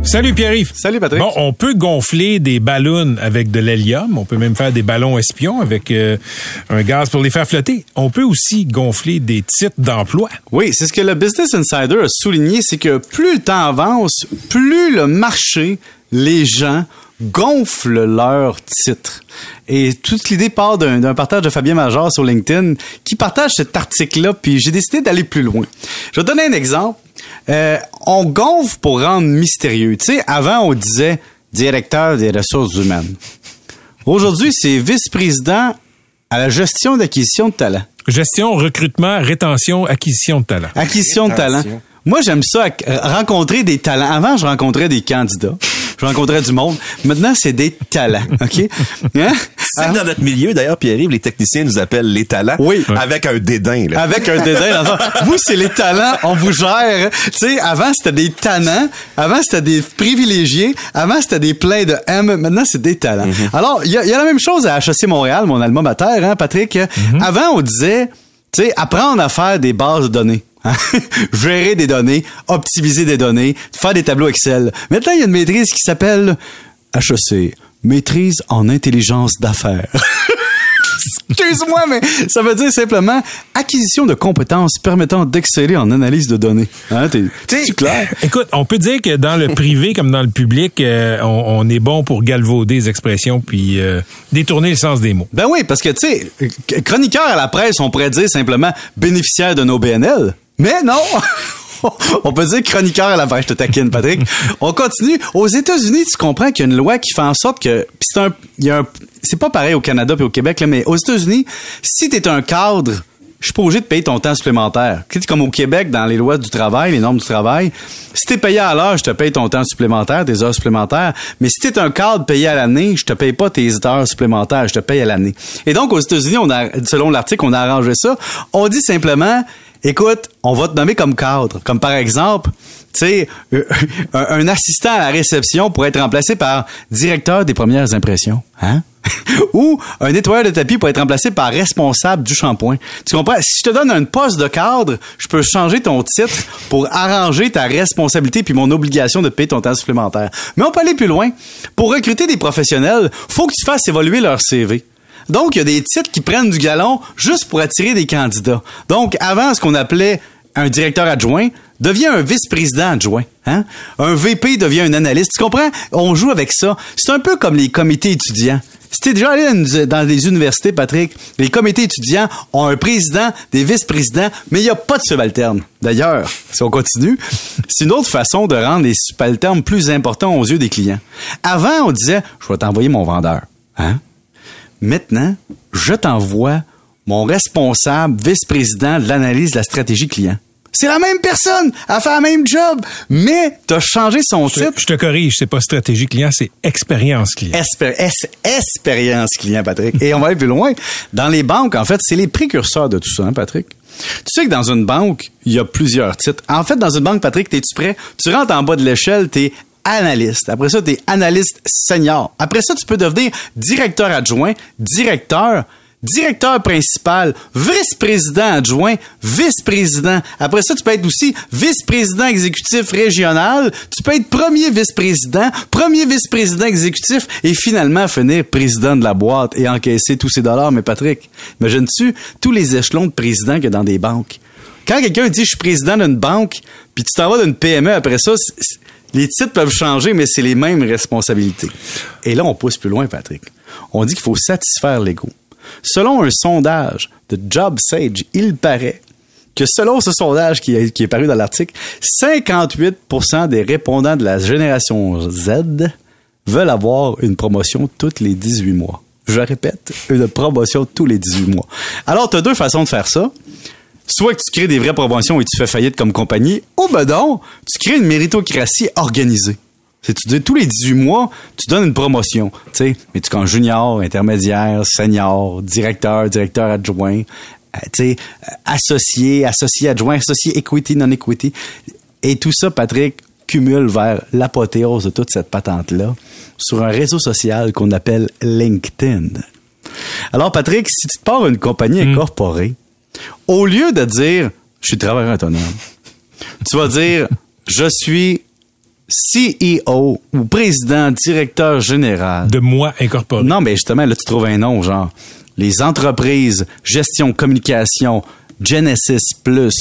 Salut Pierre-Yves. Salut Patrick. Bon, on peut gonfler des ballons avec de l'hélium. On peut même faire des ballons espions avec un gaz pour les faire flotter. On peut aussi gonfler des titres d'emploi. Oui, c'est ce que le Business Insider a souligné, c'est que plus le temps avance, plus le marché, les gens gonflent leurs titres. Et toute l'idée part d'un partage de Fabien Major sur LinkedIn qui partage cet article-là, puis j'ai décidé d'aller plus loin. Je vais te donner un exemple. On gonfle pour rendre mystérieux. Tu sais, avant, on disait directeur des ressources humaines. Aujourd'hui, c'est vice-président à la gestion d'acquisition de talent. Gestion, recrutement, rétention, acquisition de talent. Acquisition de talent. Moi, j'aime ça, rencontrer des talents. Avant, je rencontrais des candidats. Je rencontrais du monde. Maintenant, c'est des talents, OK? Hein? C'est dans notre milieu, d'ailleurs, Pierre-Yves, les techniciens nous appellent les talents. Oui. Avec un dédain, là. Avec un dédain. Vous, c'est les talents, on vous gère. Tu sais, avant, c'était des tannants. Avant, c'était des privilégiés. Avant, c'était des pleins de M. Maintenant, c'est des talents. Mm-hmm. Alors, il y a la même chose à HEC Montréal, mon alma mater, hein, Patrick? Mm-hmm. Avant, on disait, tu sais, apprendre à faire des bases de données. Gérer des données, optimiser des données, faire des tableaux Excel. Maintenant, il y a une maîtrise qui s'appelle HEC, maîtrise en intelligence d'affaires. Excuse-moi, mais ça veut dire simplement acquisition de compétences permettant d'exceller en analyse de données. Hein, t'es clair? Écoute, on peut dire que dans le privé comme dans le public, on est bon pour galvauder les expressions puis détourner le sens des mots. Ben oui, parce que, tu sais, chroniqueur à la presse, on pourrait dire simplement bénéficiaire de nos BNL, mais non! On peut dire chroniqueur à la vache, je te taquine, Patrick. On continue. Aux États-Unis, tu comprends qu'il y a une loi qui fait en sorte que... c'est pas pareil au Canada et au Québec, là, mais aux États-Unis, si t'es un cadre, je suis pas obligé de payer ton temps supplémentaire. C'est comme au Québec, dans les lois du travail, les normes du travail, si t'es payé à l'heure, je te paye ton temps supplémentaire, tes heures supplémentaires. Mais si t'es un cadre payé à l'année, je te paye pas tes heures supplémentaires, je te paye à l'année. Et donc, aux États-Unis, selon l'article, on a arrangé ça. On dit simplement... Écoute, on va te nommer comme cadre, comme par exemple, tu sais, un assistant à la réception pourrait être remplacé par directeur des premières impressions, hein? Ou un nettoyeur de tapis pourrait être remplacé par responsable du shampoing. Tu comprends? Si je te donne un poste de cadre, je peux changer ton titre pour arranger ta responsabilité puis mon obligation de payer ton temps supplémentaire. Mais on peut aller plus loin. Pour recruter des professionnels, faut que tu fasses évoluer leur CV. Donc, il y a des titres qui prennent du galon juste pour attirer des candidats. Donc, avant, ce qu'on appelait un directeur adjoint devient un vice-président adjoint. Hein? Un VP devient un analyste. Tu comprends? On joue avec ça. C'est un peu comme les comités étudiants. Si t'es déjà allé dans les universités, Patrick, les comités étudiants ont un président, des vice-présidents, mais il n'y a pas de subalterne. D'ailleurs, si on continue, c'est une autre façon de rendre les subalternes plus importants aux yeux des clients. Avant, on disait « Je vais t'envoyer mon vendeur. » Hein? Maintenant, je t'envoie mon responsable vice-président de l'analyse de la stratégie client. C'est la même personne, elle fait le même job, mais t'as changé son titre. Je te corrige, c'est pas stratégie client, c'est expérience client. Expérience client, Patrick. Et on va aller plus loin. Dans les banques, en fait, c'est les précurseurs de tout ça, hein, Patrick? Tu sais que dans une banque, il y a plusieurs titres. En fait, dans une banque, Patrick, t'es-tu prêt? Tu rentres en bas de l'échelle, t'es analyste. Après ça, tu es analyste senior. Après ça, tu peux devenir directeur adjoint, directeur principal, vice-président adjoint, vice-président. Après ça, tu peux être aussi vice-président exécutif régional. Tu peux être premier vice-président exécutif et finalement finir président de la boîte et encaisser tous ces dollars. Mais Patrick, imagines-tu tous les échelons de président qu'il y a dans des banques? Quand quelqu'un dit « je suis président d'une banque » puis tu t'en vas d'une PME après ça, les titres peuvent changer, mais c'est les mêmes responsabilités. Et là, on pousse plus loin, Patrick. On dit qu'il faut satisfaire l'ego. Selon un sondage de Jobsage, il paraît que selon ce sondage qui est paru dans l'article, 58 % des répondants de la génération Z veulent avoir une promotion tous les 18 mois. Je répète, une promotion tous les 18 mois. Alors, tu as deux façons de faire ça. Soit que tu crées des vraies promotions et tu fais faillite comme compagnie, ou ben donc, tu crées une méritocratie organisée. C'est-à-dire, tous les 18 mois, tu donnes une promotion. Tu sais, mais tu comptes junior, intermédiaire, senior, directeur adjoint, tu sais, associé adjoint, associé equity, non-equity. Et tout ça, Patrick, cumule vers l'apothéose de toute cette patente-là sur un réseau social qu'on appelle LinkedIn. Alors, Patrick, si tu te pars une compagnie incorporée, au lieu de dire « je suis travailleur autonome », tu vas dire « je suis CEO ou président, directeur général ». De moi incorporé. Non, mais justement, là, tu trouves un nom, genre « les entreprises, gestion, communication ». Genesis Plus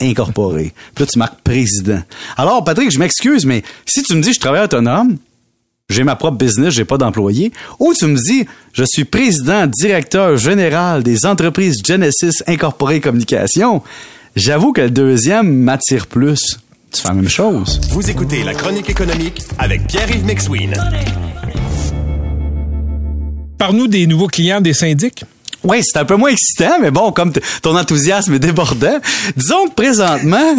incorporé. Puis là, tu marques président. Alors, Patrick, je m'excuse, mais si tu me dis je travaille autonome, j'ai ma propre business, j'ai pas d'employé, ou tu me dis je suis président, directeur général des entreprises Genesis Incorporé Communication, j'avoue que le deuxième m'attire plus. Tu fais la même chose. Vous écoutez La Chronique économique avec Pierre-Yves McSween. Parle-nous des nouveaux clients des syndics. Oui, c'est un peu moins excitant, mais bon, comme ton enthousiasme est débordant. Disons que présentement,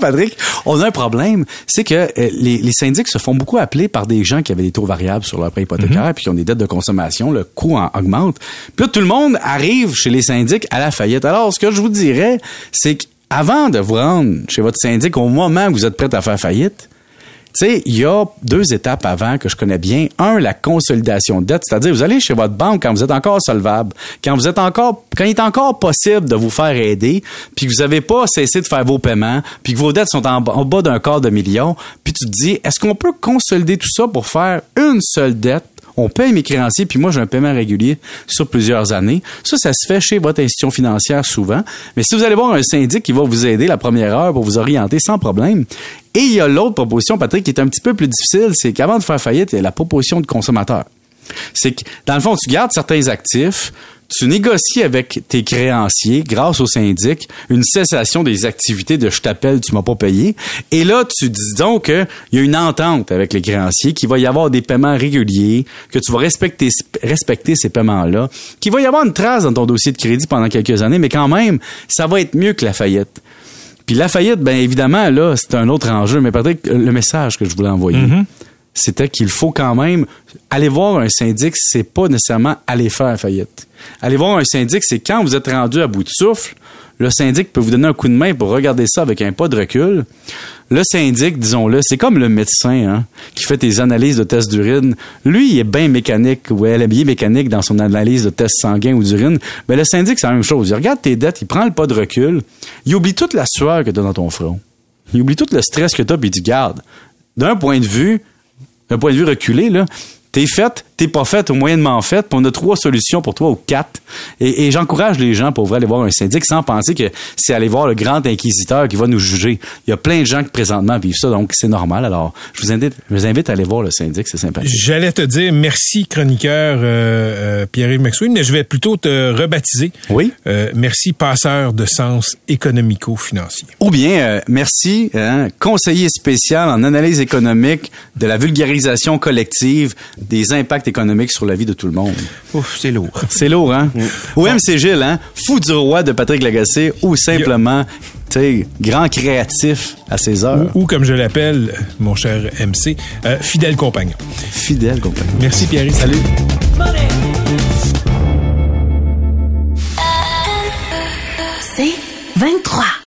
Patrick, on a un problème. C'est que les syndics se font beaucoup appeler par des gens qui avaient des taux variables sur leur prêt hypothécaire, puis qui ont des dettes de consommation, le coût augmente. Puis là, tout le monde arrive chez les syndics à la faillite. Alors, ce que je vous dirais, c'est qu'avant de vous rendre chez votre syndic, au moment où vous êtes prêt à faire faillite, tu sais, il y a deux étapes avant que je connais bien. Un, la consolidation de dette, c'est-à-dire vous allez chez votre banque quand vous êtes encore solvable, quand il est encore possible de vous faire aider, puis que vous n'avez pas cessé de faire vos paiements, puis que vos dettes sont en bas d'$250,000, puis tu te dis, est-ce qu'on peut consolider tout ça pour faire une seule dette? On paye mes créanciers, puis moi, j'ai un paiement régulier sur plusieurs années. Ça se fait chez votre institution financière souvent. Mais si vous allez voir un syndic qui va vous aider la première heure pour vous orienter sans problème. Et il y a l'autre proposition, Patrick, qui est un petit peu plus difficile, c'est qu'avant de faire faillite, il y a la proposition de consommateur. C'est que, dans le fond, tu gardes certains actifs, tu négocies avec tes créanciers, grâce au syndic, une cessation des activités de « je t'appelle, tu m'as pas payé ». Et là, tu dis donc qu'il y a une entente avec les créanciers, qu'il va y avoir des paiements réguliers, que tu vas respecter ces paiements-là, qu'il va y avoir une trace dans ton dossier de crédit pendant quelques années, mais quand même, ça va être mieux que la faillite. Puis la faillite, bien évidemment, là, c'est un autre enjeu, mais Patrick, le message que je voulais envoyer, c'était qu'il faut quand même aller voir un syndic, c'est pas nécessairement aller faire faillite. Aller voir un syndic, c'est quand vous êtes rendu à bout de souffle, le syndic peut vous donner un coup de main pour regarder ça avec un pas de recul. Le syndic, disons-le, c'est comme le médecin qui fait tes analyses de tests d'urine. Lui, il est bien mécanique ou elle est bien mécanique dans son analyse de tests sanguins ou d'urine. Mais le syndic, c'est la même chose. Il regarde tes dettes, il prend le pas de recul, il oublie toute la sueur que tu as dans ton front. Il oublie tout le stress que tu as, puis il dit, garde, d'un point de vue reculé, là, t'es faite, t'es pas faite ou moyennement faite, puis on a 3 solutions pour toi ou 4. Et j'encourage les gens pour vrai aller voir un syndic sans penser que c'est aller voir le grand inquisiteur qui va nous juger. Il y a plein de gens qui présentement vivent ça, donc c'est normal. Alors, je vous invite à aller voir le syndic, c'est sympathique. J'allais te dire merci, chroniqueur Pierre-Yves McSween, mais je vais plutôt te rebaptiser. Oui. Merci, passeur de sens économico-financier. Ou bien, merci, conseiller spécial en analyse économique de la vulgarisation collective des impacts économiques sur la vie de tout le monde. Ouf, c'est lourd. C'est lourd, hein? Oui. Ou même c'est Gilles, hein? Fou du roi de Patrick Lagacé ou simplement, tu sais, grand créatif à ses heures. Ou comme je l'appelle, mon cher MC, fidèle compagnon. Fidèle compagnon. Merci Pierre. Salut. C'est 23.